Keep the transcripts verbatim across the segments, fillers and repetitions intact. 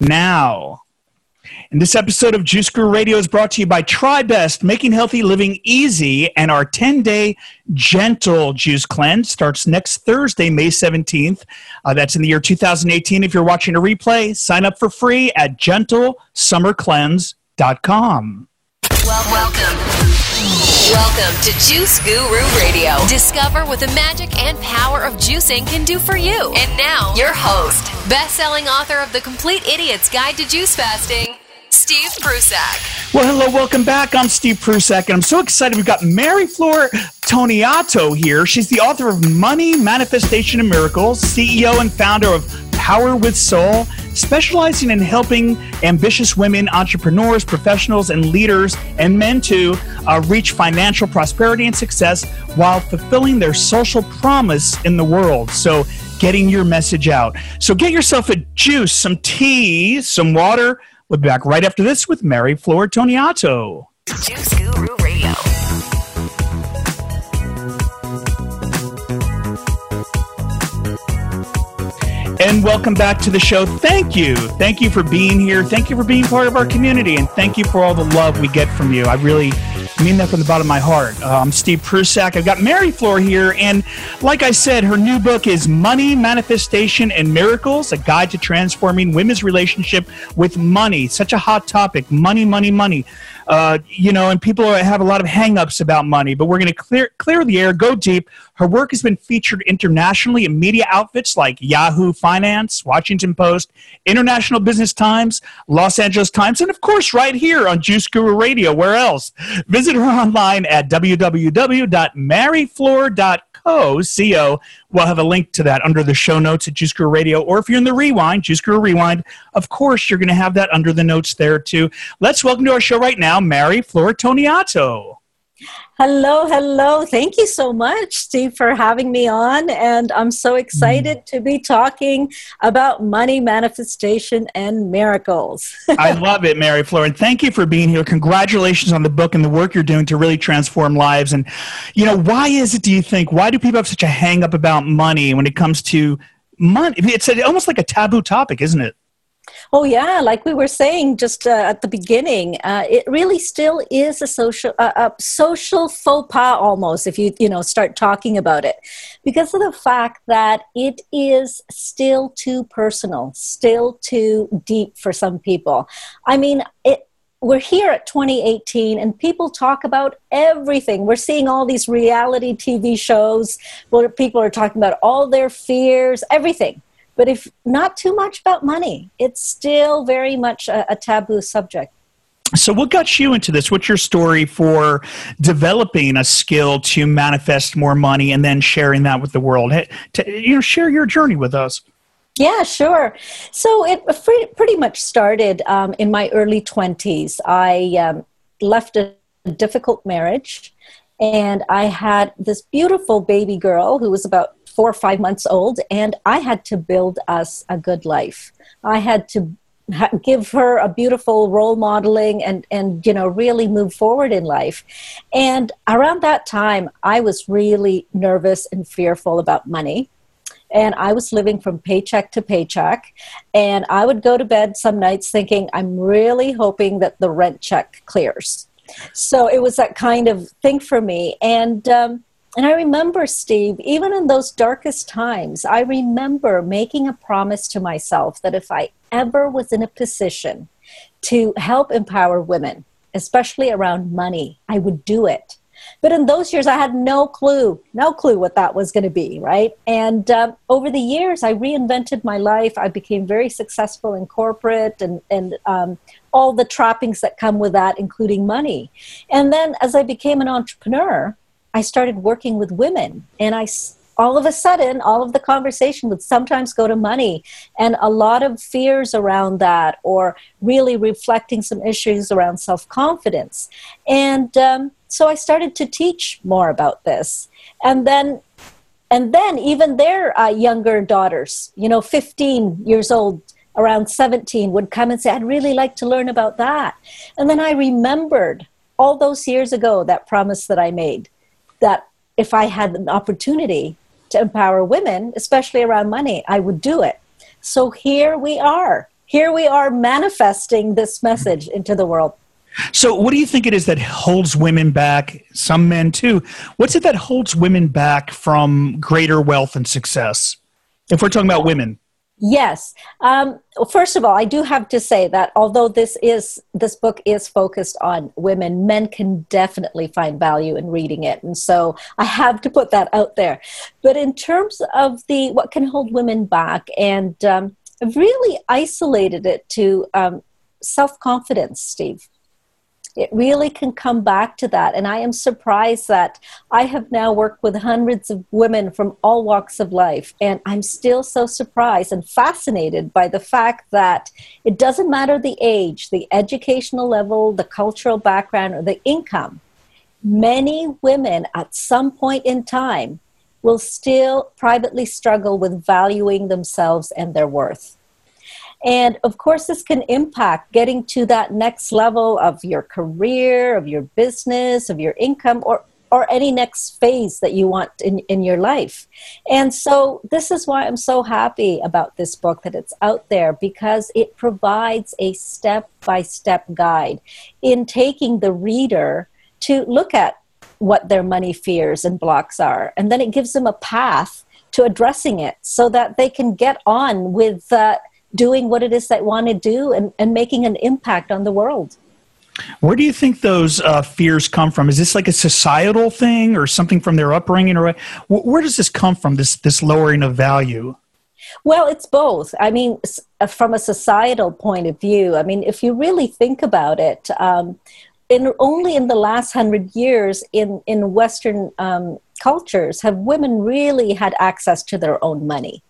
now. And this episode of Juice Guru Radio is brought to you by TryBest, making healthy living easy, and our ten-day gentle juice cleanse starts next Thursday, May seventeenth. Uh, that's in the year two thousand eighteen. If you're watching a replay, sign up for free at gentle summer cleanse dot com. Well, welcome. Welcome to Juice Guru Radio. Discover what the magic and power of juicing can do for you. And now, your host, best-selling author of The Complete Idiot's Guide to Juice Fasting, Steve Prusak. Well, hello, welcome back. I'm Steve Prusak, and I'm so excited. We've got Mary Flora Toniato here. She's the author of Money, Manifestation, and Miracles, C E O and founder of Power with Soul, specializing in helping ambitious women, entrepreneurs, professionals, and leaders, and men too, uh, reach financial prosperity and success while fulfilling their social promise in the world. So getting your message out. So get yourself a juice, some tea, some water. We'll be back right after this with Mary Flora Toniato. Juice Guru Radio. And welcome back to the show. Thank you. Thank you for being here. Thank you for being part of our community. And thank you for all the love we get from you. I really mean that from the bottom of my heart. Uh, I'm Steve Prusak. I've got Mary Flora here. And like I said, her new book is Money, Manifestation, and Miracles, A Guide to Transforming Women's Relationship with Money. Such a hot topic. Money, money, money. Uh, you know, and people are, have a lot of hang-ups about money, but we're going to clear clear the air, go deep. Her work has been featured internationally in media outfits like Yahoo Finance, Washington Post, International Business Times, Los Angeles Times, and of course right here on Juice Guru Radio. Where else? Visit her online at w w w dot mary floor dot co. We'll have a link to that under the show notes at Juice Guru Radio, or if you're in the Rewind, Juice Guru Rewind, of course you're going to have that under the notes there too. Let's welcome to our show right now, Mary Flora Toniato. Hello, hello. Thank you so much, Steve, for having me on. And I'm so excited mm. to be talking about money, manifestation, and miracles. I love it, Mary Flora. And thank you for being here. Congratulations on the book and the work you're doing to really transform lives. And, you know, why is it, do you think, why do people have such a hang up about money when it comes to money? It's almost like a taboo topic, isn't it? Oh, yeah. Like we were saying just uh, at the beginning, uh, it really still is a social uh, a social faux pas almost if you, you know, start talking about it, because of the fact that it is still too personal, still too deep for some people. I mean, it. We're here at twenty eighteen and people talk about everything. We're seeing all these reality T V shows where people are talking about all their fears, everything. But if not too much about money, it's still very much a, a taboo subject. So what got you into this? What's your story for developing a skill to manifest more money and then sharing that with the world? To, you know, share your journey with us. Yeah, sure. So it pretty much started um, in my early twenties. I um, left a difficult marriage and I had this beautiful baby girl who was about four or five months old, and I had to build us a good life. I had to ha- give her a beautiful role modeling and, and, you know, really move forward in life. And around that time, I was really nervous and fearful about money. And I was living from paycheck to paycheck. And I would go to bed some nights thinking, I'm really hoping that the rent check clears. So it was that kind of thing for me. And, um, And I remember, Steve, even in those darkest times, I remember making a promise to myself that if I ever was in a position to help empower women, especially around money, I would do it. But in those years, I had no clue, no clue what that was going to be, right? And um, over the years, I reinvented my life. I became very successful in corporate and, and um, all the trappings that come with that, including money. And then as I became an entrepreneur, I started working with women, and I, all of a sudden, all of the conversation would sometimes go to money and a lot of fears around that, or really reflecting some issues around self-confidence. And um, so I started to teach more about this. And then, and then even their uh, younger daughters, you know, fifteen years old, around seventeen, would come and say, I'd really like to learn about that. And then I remembered all those years ago, that promise that I made, that if I had an opportunity to empower women, especially around money, I would do it. So here we are. here we are manifesting this message into the world. So what do you think it is that holds women back, some men too? What's it that holds women back from greater wealth and success, if we're talking about women? Yes. Um, well, first of all, I do have to say that although this is this book is focused on women, men can definitely find value in reading it. And so I have to put that out there. But in terms of the what can hold women back, and um, I've really isolated it to um, self-confidence, Steve. It really can come back to that. And I am surprised that I have now worked with hundreds of women from all walks of life. And I'm still so surprised and fascinated by the fact that it doesn't matter the age, the educational level, the cultural background, or the income. Many women at some point in time will still privately struggle with valuing themselves and their worth. And of course, this can impact getting to that next level of your career, of your business, of your income, or, or any next phase that you want in, in your life. And so this is why I'm so happy about this book, that it's out there, because it provides a step-by-step guide in taking the reader to look at what their money fears and blocks are. And then it gives them a path to addressing it so that they can get on with uh, doing what it is they want to do and, and making an impact on the world. Where do you think those uh, fears come from? Is this like a societal thing or something from their upbringing? Or where does this come from, this, this lowering of value? Well, it's both. I mean, from a societal point of view, I mean, if you really think about it, um, in, only in the last hundred years in, in Western um, cultures have women really had access to their own money.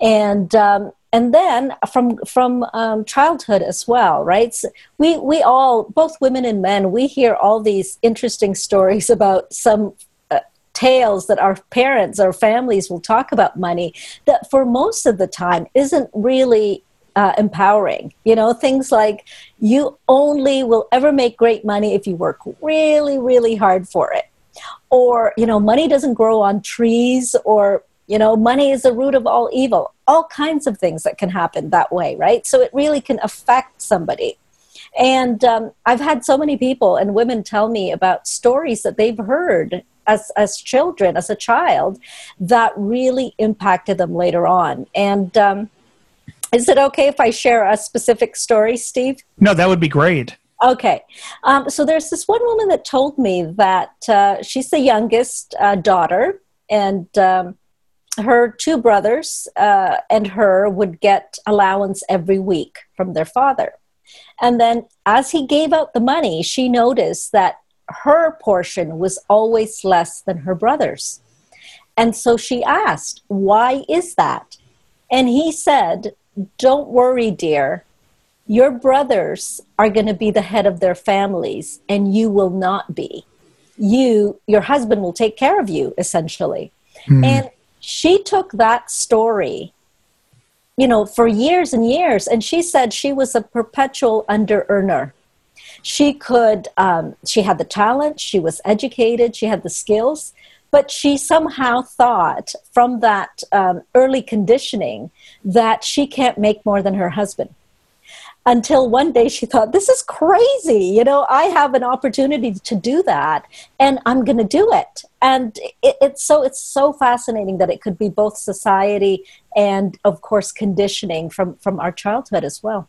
And um, and then from from um, childhood as well, right? So we we all, both women and men, we hear all these interesting stories about some uh, tales that our parents or families will talk about money that for most of the time isn't really uh, empowering. You know, things like you only will ever make great money if you work really, really hard for it, or you know, money doesn't grow on trees, or you know, money is the root of all evil, all kinds of things that can happen that way, right? So it really can affect somebody. And um, I've had so many people and women tell me about stories that they've heard as, as children, as a child, that really impacted them later on. And um, is it okay if I share a specific story, Steve? No, that would be great. Okay. Um, so there's this one woman that told me that uh, she's the youngest uh, daughter, and um, her two brothers uh, and her would get allowance every week from their father. And then as he gave out the money, she noticed that her portion was always less than her brother's. And so she asked, why is that? And he said, don't worry, dear. Your brothers are going to be the head of their families and you will not be. You, your husband will take care of you, essentially. Mm. And she took that story, you know, for years and years, and she said she was a perpetual under-earner. She could, um, she had the talent, she was educated, she had the skills, but she somehow thought from that um, early conditioning that she can't make more than her husband. Until one day she thought, this is crazy. You know, I have an opportunity to do that and I'm going to do it. And it, it's so it's so fascinating that it could be both society and, of course, conditioning from, from our childhood as well.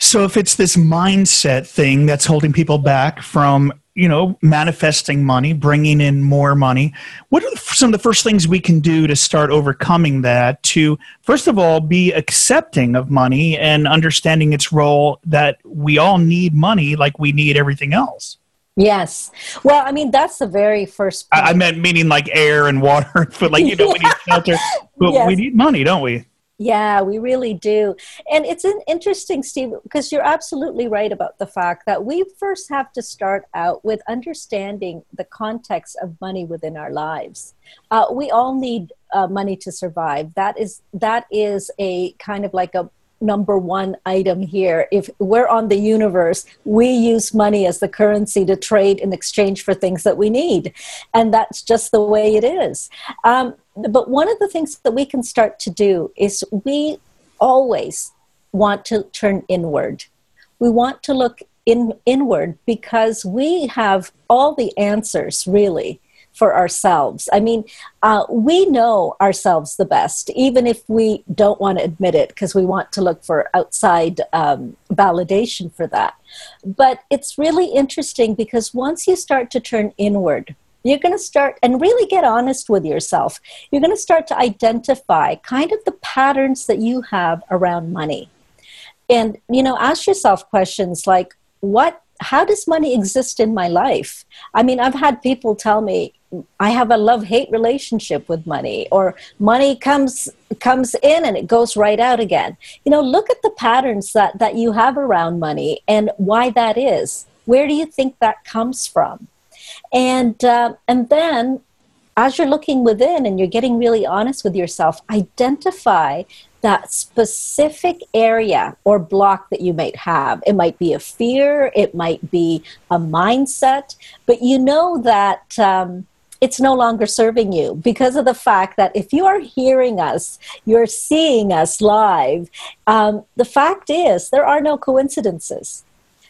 So if it's this mindset thing that's holding people back from, you know, manifesting money, bringing in more money, what are some of the first things we can do to start overcoming that, to, first of all, be accepting of money and understanding its role, that we all need money like we need everything else? Yes. Well, I mean, that's the very first point. I, I meant meaning like air and water, but like, you know, yeah. We need shelter, but yes. We need money, don't we? Yeah, we really do. And it's an interesting, Steve, because you're absolutely right about the fact that we first have to start out with understanding the context of money within our lives. Uh, we all need uh, money to survive. That is, that is a kind of like a number one item here. If we're on the universe, we use money as the currency to trade in exchange for things that we need. And that's just the way it is. Um, but one of the things that we can start to do is we always want to turn inward. We want to look in, inward because we have all the answers, really, for ourselves. I mean, uh, we know ourselves the best, even if we don't want to admit it because we want to look for outside um, validation for that. But it's really interesting because once you start to turn inward, you're going to start and really get honest with yourself. You're going to start to identify kind of the patterns that you have around money. And, you know, ask yourself questions like, what, how does money exist in my life? I mean, I've had people tell me, I have a love-hate relationship with money, or money comes comes in and it goes right out again. You know, look at the patterns that, that you have around money and why that is. Where do you think that comes from? And uh, and then as you're looking within and you're getting really honest with yourself, identify that specific area or block that you might have. It might be a fear, it might be a mindset, but you know that um, it's no longer serving you because of the fact that if you are hearing us, you're seeing us live, um, the fact is there are no coincidences.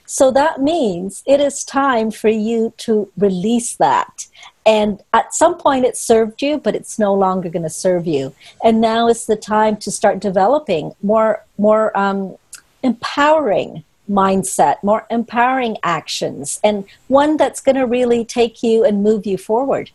So that means it is time for you to release that. And at some point it served you, but it's no longer going to serve you. And now is the time to start developing more, more um, empowering mindset, more empowering actions, and one that's going to really take you and move you forward.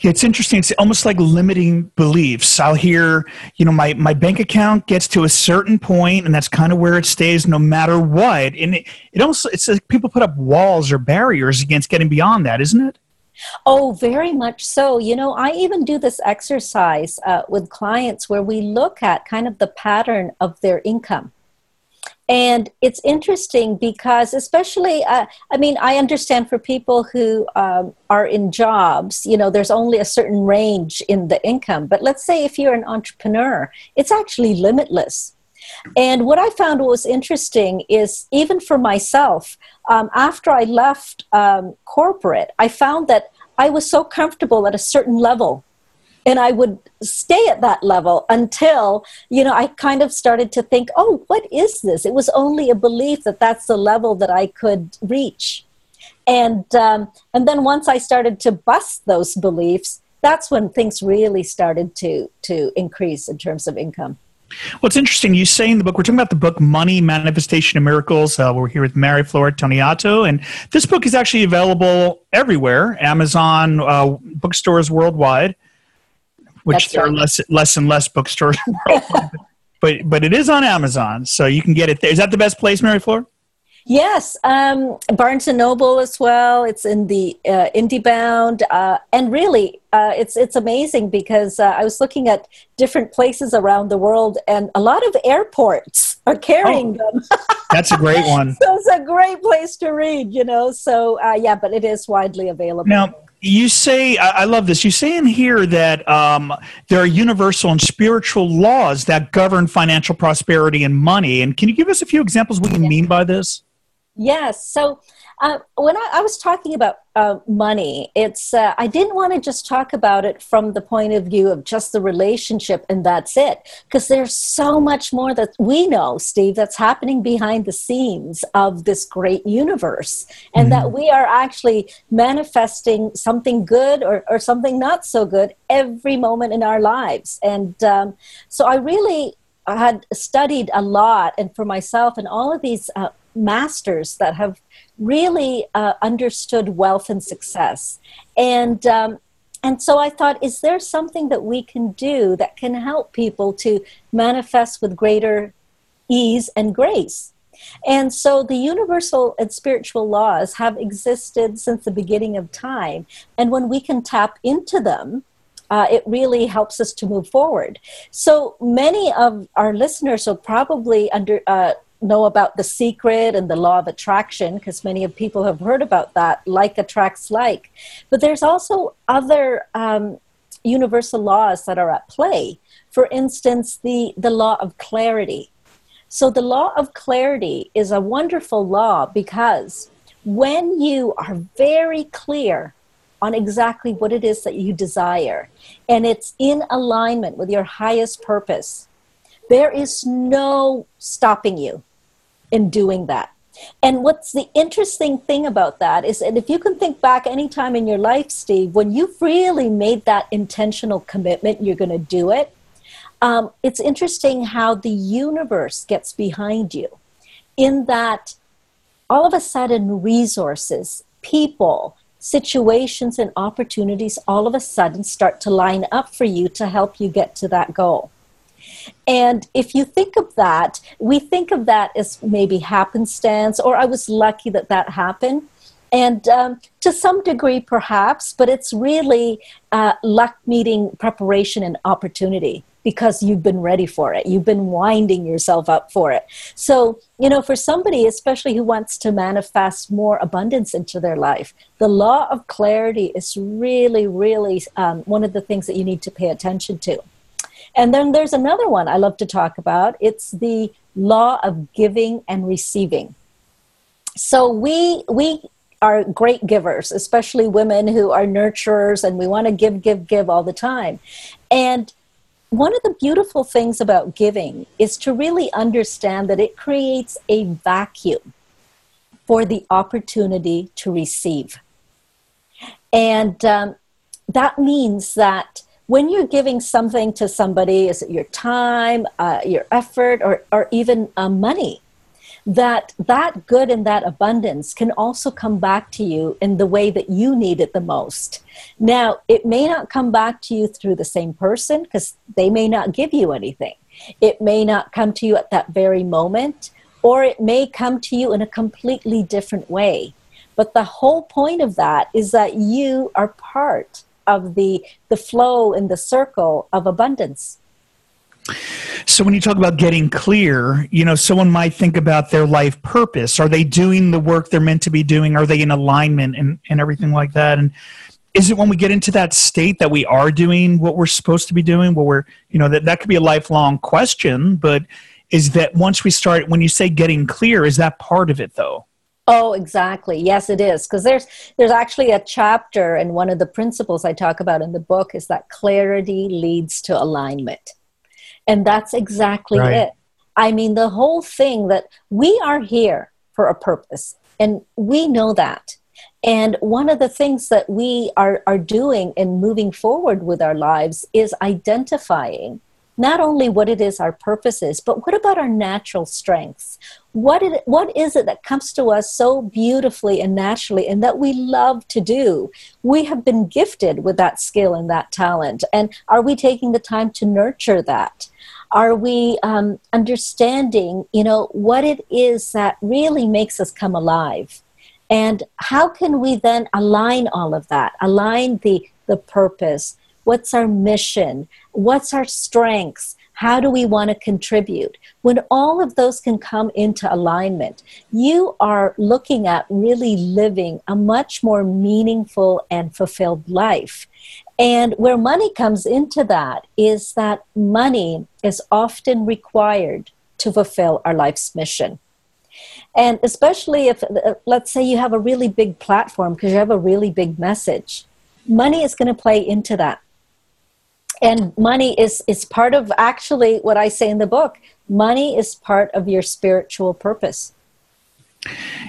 Yeah, it's interesting. It's almost like limiting beliefs. I'll hear, you know, my, my bank account gets to a certain point and that's kind of where it stays no matter what. And it, it also, it's like people put up walls or barriers against getting beyond that, isn't it? Oh, very much so. You know, I even do this exercise uh, with clients where we look at kind of the pattern of their income. And it's interesting because especially, uh, I mean, I understand for people who um, are in jobs, you know, there's only a certain range in the income. But let's say if you're an entrepreneur, it's actually limitless. And what I found was interesting is even for myself, um, after I left um, corporate, I found that I was so comfortable at a certain level. And I would stay at that level until, you know, I kind of started to think, oh, what is this? It was only a belief that that's the level that I could reach. And um, and then once I started to bust those beliefs, that's when things really started to, to increase in terms of income. Well, it's interesting. You say in the book, we're talking about the book, Money, Manifestation, and Miracles. Uh, we're here with Mary Flora Toniato. And this book is actually available everywhere, Amazon, uh, bookstores worldwide. Which there are less, less and less bookstores in the world. but, but it is on Amazon, so you can get it there. Is that the best place, Mary Flora? Yes. Um, Barnes and Noble as well. It's in the uh, IndieBound. Uh, and really, uh, it's it's amazing because uh, I was looking at different places around the world, and a lot of airports are carrying oh, them. That's a great one. So it's a great place to read, you know. So, uh, yeah, but it is widely available. Now, you say, I love this, you say in here that um, there are universal and spiritual laws that govern financial prosperity and money. And can you give us a few examples of what you yeah. mean by this? Yes. So uh, when I, I was talking about uh, money, it's uh, I didn't want to just talk about it from the point of view of just the relationship and that's it, because there's so much more that we know, Steve, that's happening behind the scenes of this great universe, and mm-hmm. that we are actually manifesting something good or, or something not so good every moment in our lives. And um, so I really had studied a lot, and for myself and all of these uh, masters that have really uh, understood wealth and success. And um, and so I thought, is there something that we can do that can help people to manifest with greater ease and grace? And so the universal and spiritual laws have existed since the beginning of time. And when we can tap into them, Uh, it really helps us to move forward. So many of our listeners will probably under uh, know about The Secret and the law of attraction, because many of people have heard about that, like attracts like. But there's also other um, universal laws that are at play. For instance, the, the law of clarity. So the law of clarity is a wonderful law because when you are very clear on exactly what it is that you desire, and it's in alignment with your highest purpose, There is no stopping you in doing that. And what's the interesting thing about that is, and if you can think back any time in your life, Steve, when you've really made that intentional commitment, you're going to do it. Um, it's interesting how the universe gets behind you, in that all of a sudden resources, people, situations, and opportunities all of a sudden start to line up for you to help you get to that goal. And if you think of that, we think of that as maybe happenstance, or I was lucky that that happened. And um, to some degree, perhaps, but it's really uh, luck meeting preparation and opportunity, because you've been ready for it. You've been winding yourself up for it. So, you know, for somebody, especially who wants to manifest more abundance into their life, the law of clarity is really, really um, one of the things that you need to pay attention to. And then there's another one I love to talk about. It's the law of giving and receiving. So we we are great givers, especially women who are nurturers, and we want to give, give, give all the time. And one of the beautiful things about giving is to really understand that it creates a vacuum for the opportunity to receive. And um, that means that when you're giving something to somebody, is it your time, uh, your effort, or, or even uh, money, that that good and that abundance can also come back to you in the way that you need it the most. Now, it may not come back to you through the same person, because they may not give you anything. It may not come to you at that very moment, or it may come to you in a completely different way. But the whole point of that is that you are part of the, the flow and the circle of abundance. So when you talk about getting clear, you know, someone might think about their life purpose. Are they doing the work they're meant to be doing? Are they in alignment and, and everything like that? And is it when we get into that state that we are doing what we're supposed to be doing? Well, we're, you know, that, that could be a lifelong question, but is that once we start, when you say getting clear, is that part of it though? Oh, exactly. Yes, it is. Because there's there's actually a chapter, and one of the principles I talk about in the book is that clarity leads to alignment. And that's exactly right. It. I mean, the whole thing that we are here for a purpose, and we know that. And one of the things that we are, are doing in moving forward with our lives is identifying not only what it is our purpose is, but what about our natural strengths? What it, what is it that comes to us so beautifully and naturally and that we love to do? We have been gifted with that skill and that talent. And are we taking the time to nurture that? Are we um, understanding, you know, what it is that really makes us come alive? And how can we then align all of that, align the, the purpose? What's our mission? What's our strengths? How do we want to contribute? When all of those can come into alignment, you are looking at really living a much more meaningful and fulfilled life. And where money comes into that is that money is often required to fulfill our life's mission. And especially if, let's say you have a really big platform because you have a really big message, money is going to play into that. And money is, is part of actually what I say in the book. Money is part of your spiritual purpose.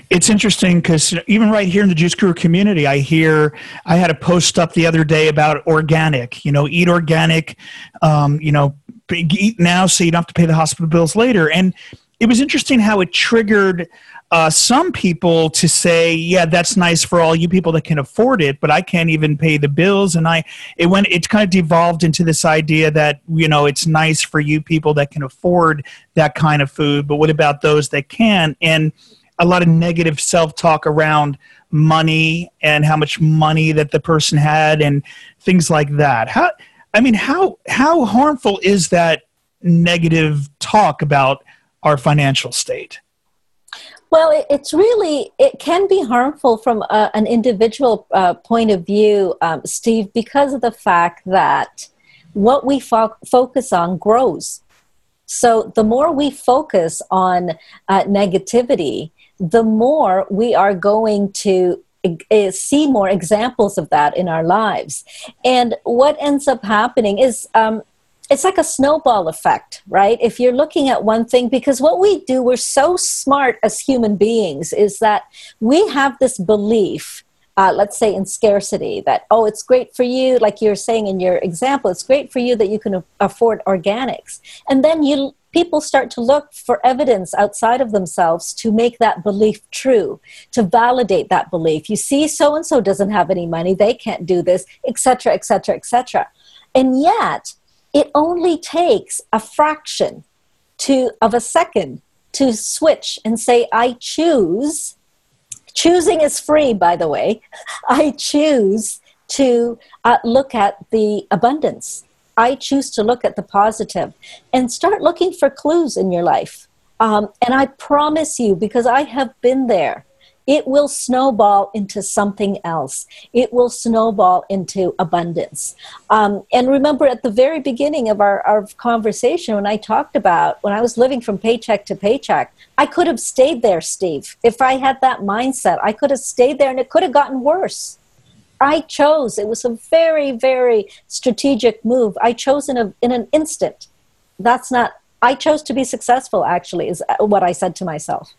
It's interesting because even right here in the Juice Guru community, I hear, I had a post up the other day about organic, you know, eat organic, um, you know, eat now so you don't have to pay the hospital bills later. And it was interesting how it triggered uh, some people to say, yeah, that's nice for all you people that can afford it, but I can't even pay the bills. And I, it went, it kind of devolved into this idea that, you know, it's nice for you people that can afford that kind of food, but what about those that can't? And a lot of negative self-talk around money and how much money that the person had and things like that. How, I mean, how, how harmful is that negative talk about our financial state? Well, it's really, it can be harmful from a, an individual uh, point of view, um, Steve, because of the fact that what we fo- focus on grows. So the more we focus on uh, negativity, the more we are going to uh, see more examples of that in our lives. And what ends up happening is, um, it's like a snowball effect, right? If you're looking at one thing, because what we do, we're so smart as human beings, is that we have this belief, uh, let's say in scarcity, that, oh, it's great for you, like you're saying in your example, it's great for you that you can afford organics. And then you people start to look for evidence outside of themselves to make that belief true, to validate that belief. You see, so-and-so doesn't have any money, they can't do this, et cetera, et cetera, et cetera. And yet, it only takes a fraction to, of a second to switch and say, I choose, choosing is free, by the way, I choose to uh, look at the abundance. I choose to look at the positive and start looking for clues in your life. Um, and I promise you, because I have been there, it will snowball into something else. It will snowball into abundance. Um, and remember at the very beginning of our, our conversation, when I talked about when I was living from paycheck to paycheck, I could have stayed there, Steve. If I had that mindset, I could have stayed there and it could have gotten worse. I chose, it was a very, very strategic move. I chose in, a, in an instant. That's not, I chose to be successful, actually, is what I said to myself.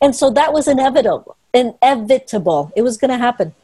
And so that was inevitable. Inevitable. It was going to happen.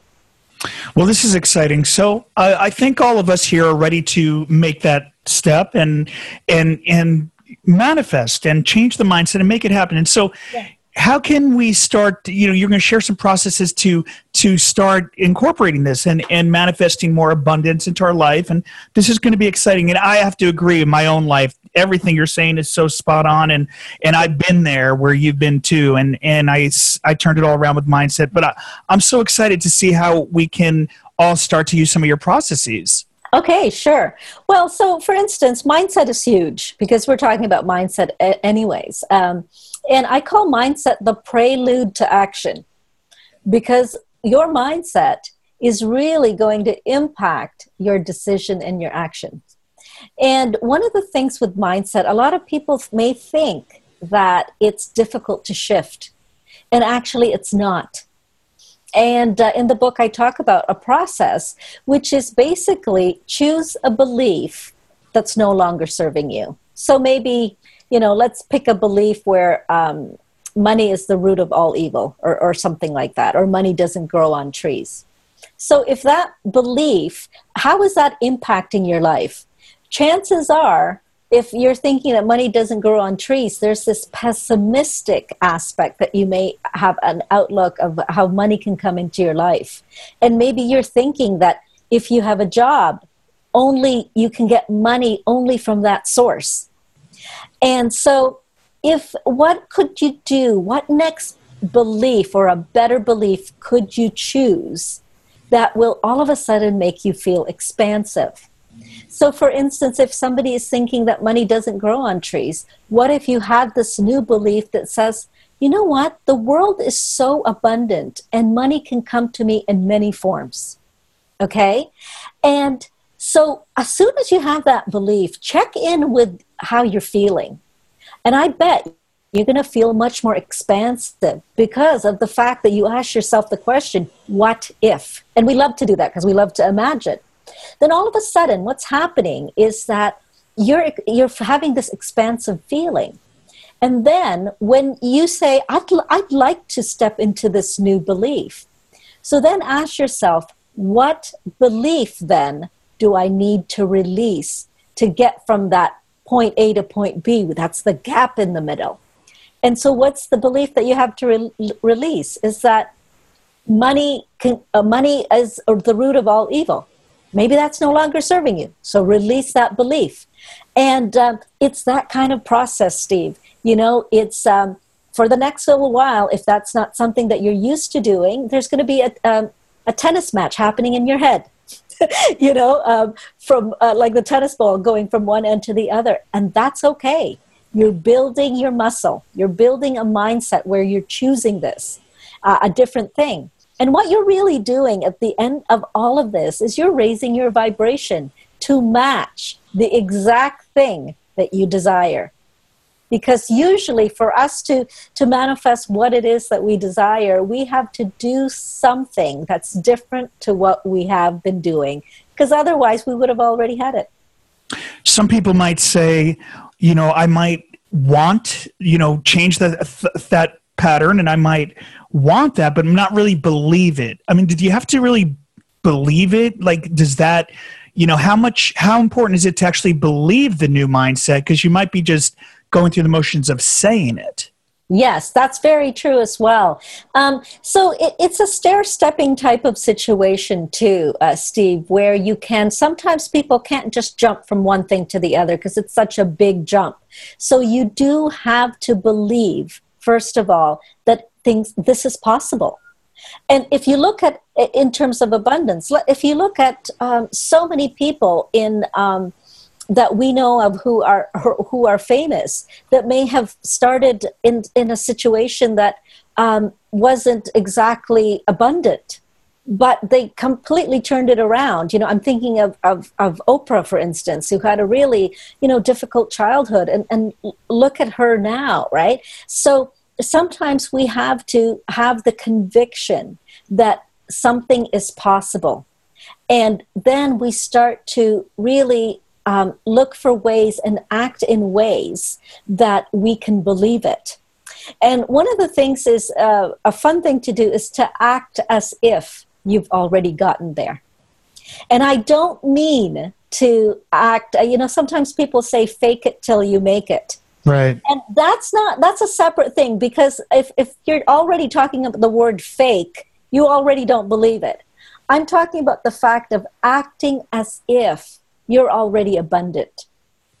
Well, this is exciting. So I, I think all of us here are ready to make that step and and and manifest and change the mindset and make it happen. And so yeah. How can we start? You know, you're going to share some processes to to start incorporating this and and manifesting more abundance into our life. And this is going to be exciting. And I have to agree in my own life. Everything you're saying is so spot on, and and I've been there where you've been too, and and I I turned it all around with mindset. But I, I'm so excited to see how we can all start to use some of your processes. Okay, sure. Well, so for instance, mindset is huge because we're talking about mindset anyways. Um, and I call mindset the prelude to action because your mindset is really going to impact your decision and your action. And one of the things with mindset, a lot of people may think that it's difficult to shift, and actually it's not. And uh, in the book, I talk about a process, which is basically choose a belief that's no longer serving you. So maybe, you know, let's pick a belief where um, money is the root of all evil or, or something like that, or money doesn't grow on trees. So if that belief, how is that impacting your life? Chances are, if you're thinking that money doesn't grow on trees, there's this pessimistic aspect that you may have an outlook of how money can come into your life. And maybe you're thinking that if you have a job, only you can get money only from that source. And so if what could you do? What next belief or a better belief could you choose that will all of a sudden make you feel expansive? So for instance, if somebody is thinking that money doesn't grow on trees, what if you had this new belief that says, you know what, the world is so abundant and money can come to me in many forms, okay? And so as soon as you have that belief, check in with how you're feeling. And I bet you're going to feel much more expansive because of the fact that you ask yourself the question, what if? And we love to do that because we love to imagine. Then all of a sudden, what's happening is that you're you're having this expansive feeling. And then when you say, I'd, l- I'd like to step into this new belief. So then ask yourself, what belief then do I need to release to get from that point A to point B? That's the gap in the middle. And so what's the belief that you have to re- release is that money, can, uh, money is the root of all evil. Maybe that's no longer serving you. So release that belief. And um, it's that kind of process, Steve. You know, it's um, for the next little while, if that's not something that you're used to doing, there's going to be a, um, a tennis match happening in your head, you know, um, from uh, like the tennis ball going from one end to the other. And that's okay. You're building your muscle. You're building a mindset where you're choosing this, uh, a different thing. And what you're really doing at the end of all of this is you're raising your vibration to match the exact thing that you desire. Because usually for us to, to manifest what it is that we desire, we have to do something that's different to what we have been doing. Because otherwise we would have already had it. Some people might say, you know, I might want, you know, change that th- that pattern, and I might want that, but not really believe it. I mean, did you have to really believe it? Like, does that, you know, how much, how important is it to actually believe the new mindset? Because you might be just going through the motions of saying it. Yes, that's very true as well. Um, so it, it's a stair-stepping type of situation too, uh, Steve, where you can, sometimes people can't just jump from one thing to the other because it's such a big jump. So you do have to believe, first of all, that things, this is possible. And if you look at, in terms of abundance, if you look at um, so many people in um, that we know of who are who are famous, that may have started in, in a situation that um, wasn't exactly abundant, but they completely turned it around. You know, I'm thinking of, of, of Oprah, for instance, who had a really, you know, difficult childhood, and, and look at her now, right? So sometimes we have to have the conviction that something is possible. And then we start to really um, look for ways and act in ways that we can believe it. And one of the things is uh, a fun thing to do is to act as if you've already gotten there. And I don't mean to act, you know, sometimes people say fake it till you make it. Right. And that's not, that's a separate thing, because if, if you're already talking about the word fake, you already don't believe it. I'm talking about the fact of acting as if you're already abundant.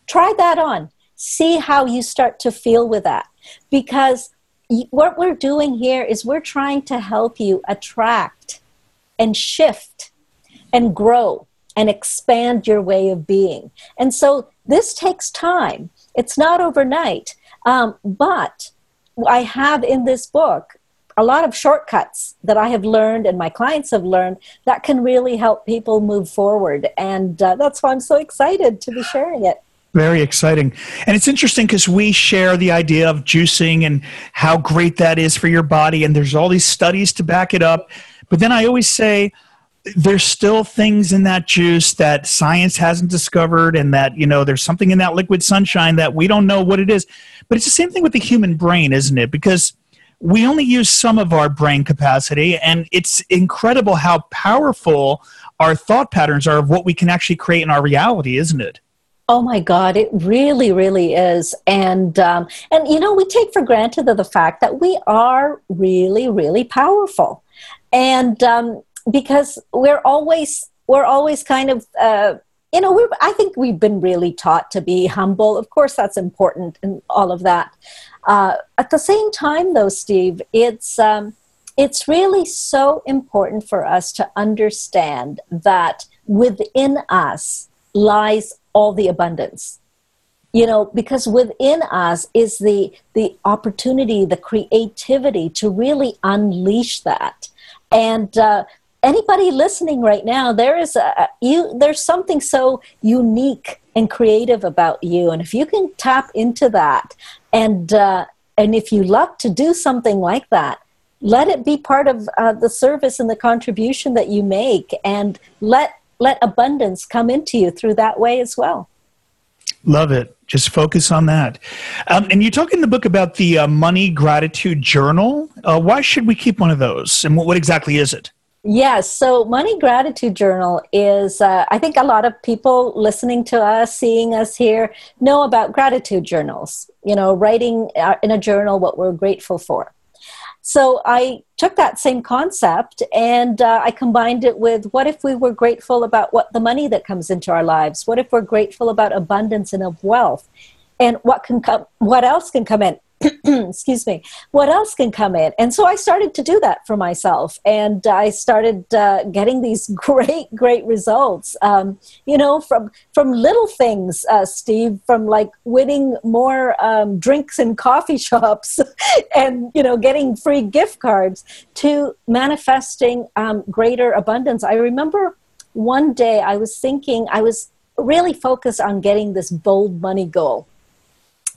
Try that on. See how you start to feel with that. Because what we're doing here is we're trying to help you attract and shift and grow and expand your way of being. And so this takes time. It's not overnight, um, but I have in this book a lot of shortcuts that I have learned and my clients have learned that can really help people move forward. And uh, that's why I'm so excited to be sharing it. Very exciting. And it's interesting because we share the idea of juicing and how great that is for your body. And there's all these studies to back it up. But then I always say, there's still things in that juice that science hasn't discovered, and that, you know, there's something in that liquid sunshine that we don't know what it is. But it's the same thing with the human brain, isn't it? Because we only use some of our brain capacity, and it's incredible how powerful our thought patterns are of what we can actually create in our reality, isn't it? Oh my God, it really, really is. And, um, and you know, we take for granted the fact that we are really, really powerful. And, um, because we're always, we're always kind of, uh, you know, we're, I think we've been really taught to be humble. Of course, that's important and all of that. Uh, at the same time, though, Steve, it's um, it's really so important for us to understand that within us lies all the abundance. You know, because within us is the the opportunity, the creativity to really unleash that. And uh, anybody listening right now, there is a you. There's something so unique and creative about you, and if you can tap into that, and uh, and if you love to do something like that, let it be part of uh, the service and the contribution that you make, and let let abundance come into you through that way as well. Love it. Just focus on that. Um, and you talk in the book about the uh, money gratitude journal. Uh, why should we keep one of those? And what, what exactly is it? Yes. So money gratitude journal is, uh, I think a lot of people listening to us, seeing us here, know about gratitude journals, you know, writing in a journal what we're grateful for. So I took that same concept and uh, I combined it with, what if we were grateful about what the money that comes into our lives? What if we're grateful about abundance and of wealth? And what can come? What else can come in? Excuse me. What else can come in? And so I started to do that for myself, and I started uh, getting these great, great results. Um, you know, from from little things, uh, Steve, from like winning more um, drinks in coffee shops, and you know, getting free gift cards, to manifesting um, greater abundance. I remember one day I was thinking I was really focused on getting this bold money goal.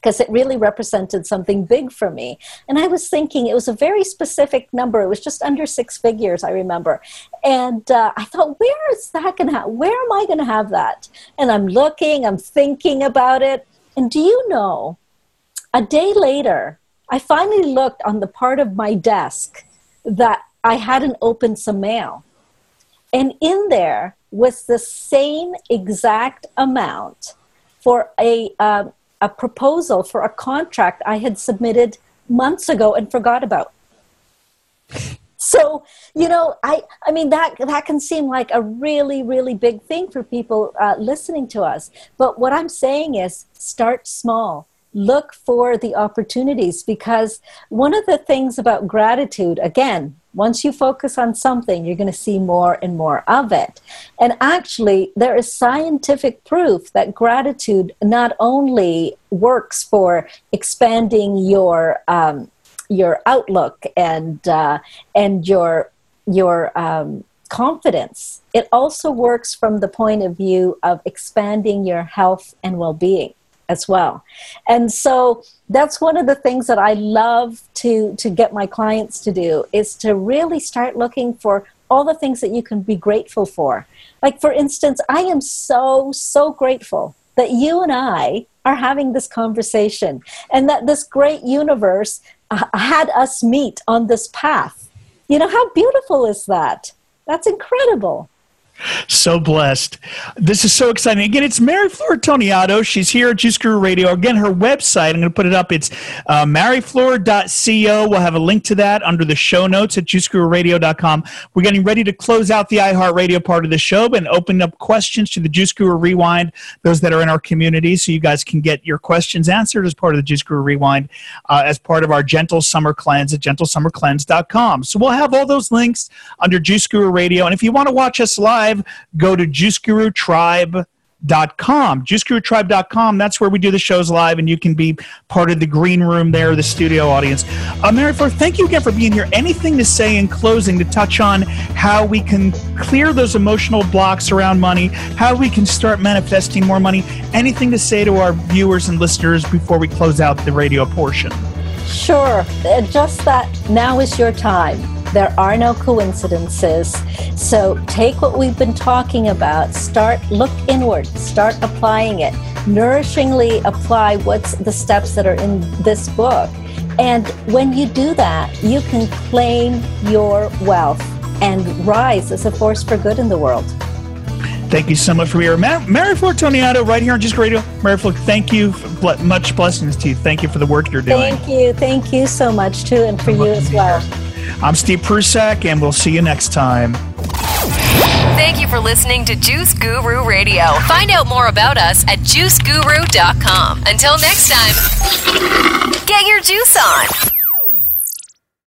because it really represented something big for me. And I was thinking, it was a very specific number. It was just under six figures, I remember. And uh, I thought, where is that going to happen? Where am I going to have that? And I'm looking, I'm thinking about it. And do you know, a day later, I finally looked on the part of my desk that I hadn't opened some mail. And in there was the same exact amount for a uh, a proposal for a contract I had submitted months ago and forgot about. So, you know, I I mean, that, that can seem like a really, really big thing for people uh, listening to us. But what I'm saying is, start small. Look for the opportunities, because one of the things about gratitude, again, once you focus on something, you're going to see more and more of it. And actually, there is scientific proof that gratitude not only works for expanding your um, your outlook and uh, and your your um, confidence, it also works from the point of view of expanding your health and well-being as well. And so that's one of the things that I love to, to get my clients to do, is to really start looking for all the things that you can be grateful for. Like, for instance, I am so, so grateful that you and I are having this conversation, and that this great universe uh, had us meet on this path. You know, how beautiful is that? That's incredible. So blessed. This is so exciting. Again, it's Mary Flora Toniato. She's here at Juice Guru Radio. Again, her website, I'm going to put it up. It's uh, mary floor dot co. We'll have a link to that under the show notes at juice guru radio dot com. We're getting ready to close out the iHeartRadio part of the show and open up questions to the Juice Guru Rewind, those that are in our community, so you guys can get your questions answered as part of the Juice Guru Rewind, uh, as part of our Gentle Summer Cleanse at gentle summer cleanse dot com. So we'll have all those links under Juice Guru Radio. And if you want to watch us live, go to juice guru tribe dot com. juice guru tribe dot com, that's where we do the shows live, and you can be part of the green room there, the studio audience. Uh, Mary Flora, thank you again for being here. Anything to say in closing to touch on how we can clear those emotional blocks around money, how we can start manifesting more money? Anything to say to our viewers and listeners before we close out the radio portion? Sure. Just that now is your time. There are no coincidences. So take what we've been talking about, start, look inward, start applying it, nourishingly apply what's the steps that are in this book. And when you do that, you can claim your wealth and rise as a force for good in the world. Thank you so much for being here. Mary Flora Toniato, right here on Juice Guru Radio. Mary Flora, thank you. For much blessings to you. Thank you for the work you're doing. Thank you. Thank you so much, too, and for I'm you as well. Here. I'm Steve Prusak, and we'll see you next time. Thank you for listening to Juice Guru Radio. Find out more about us at juice guru dot com. Until next time, get your juice on.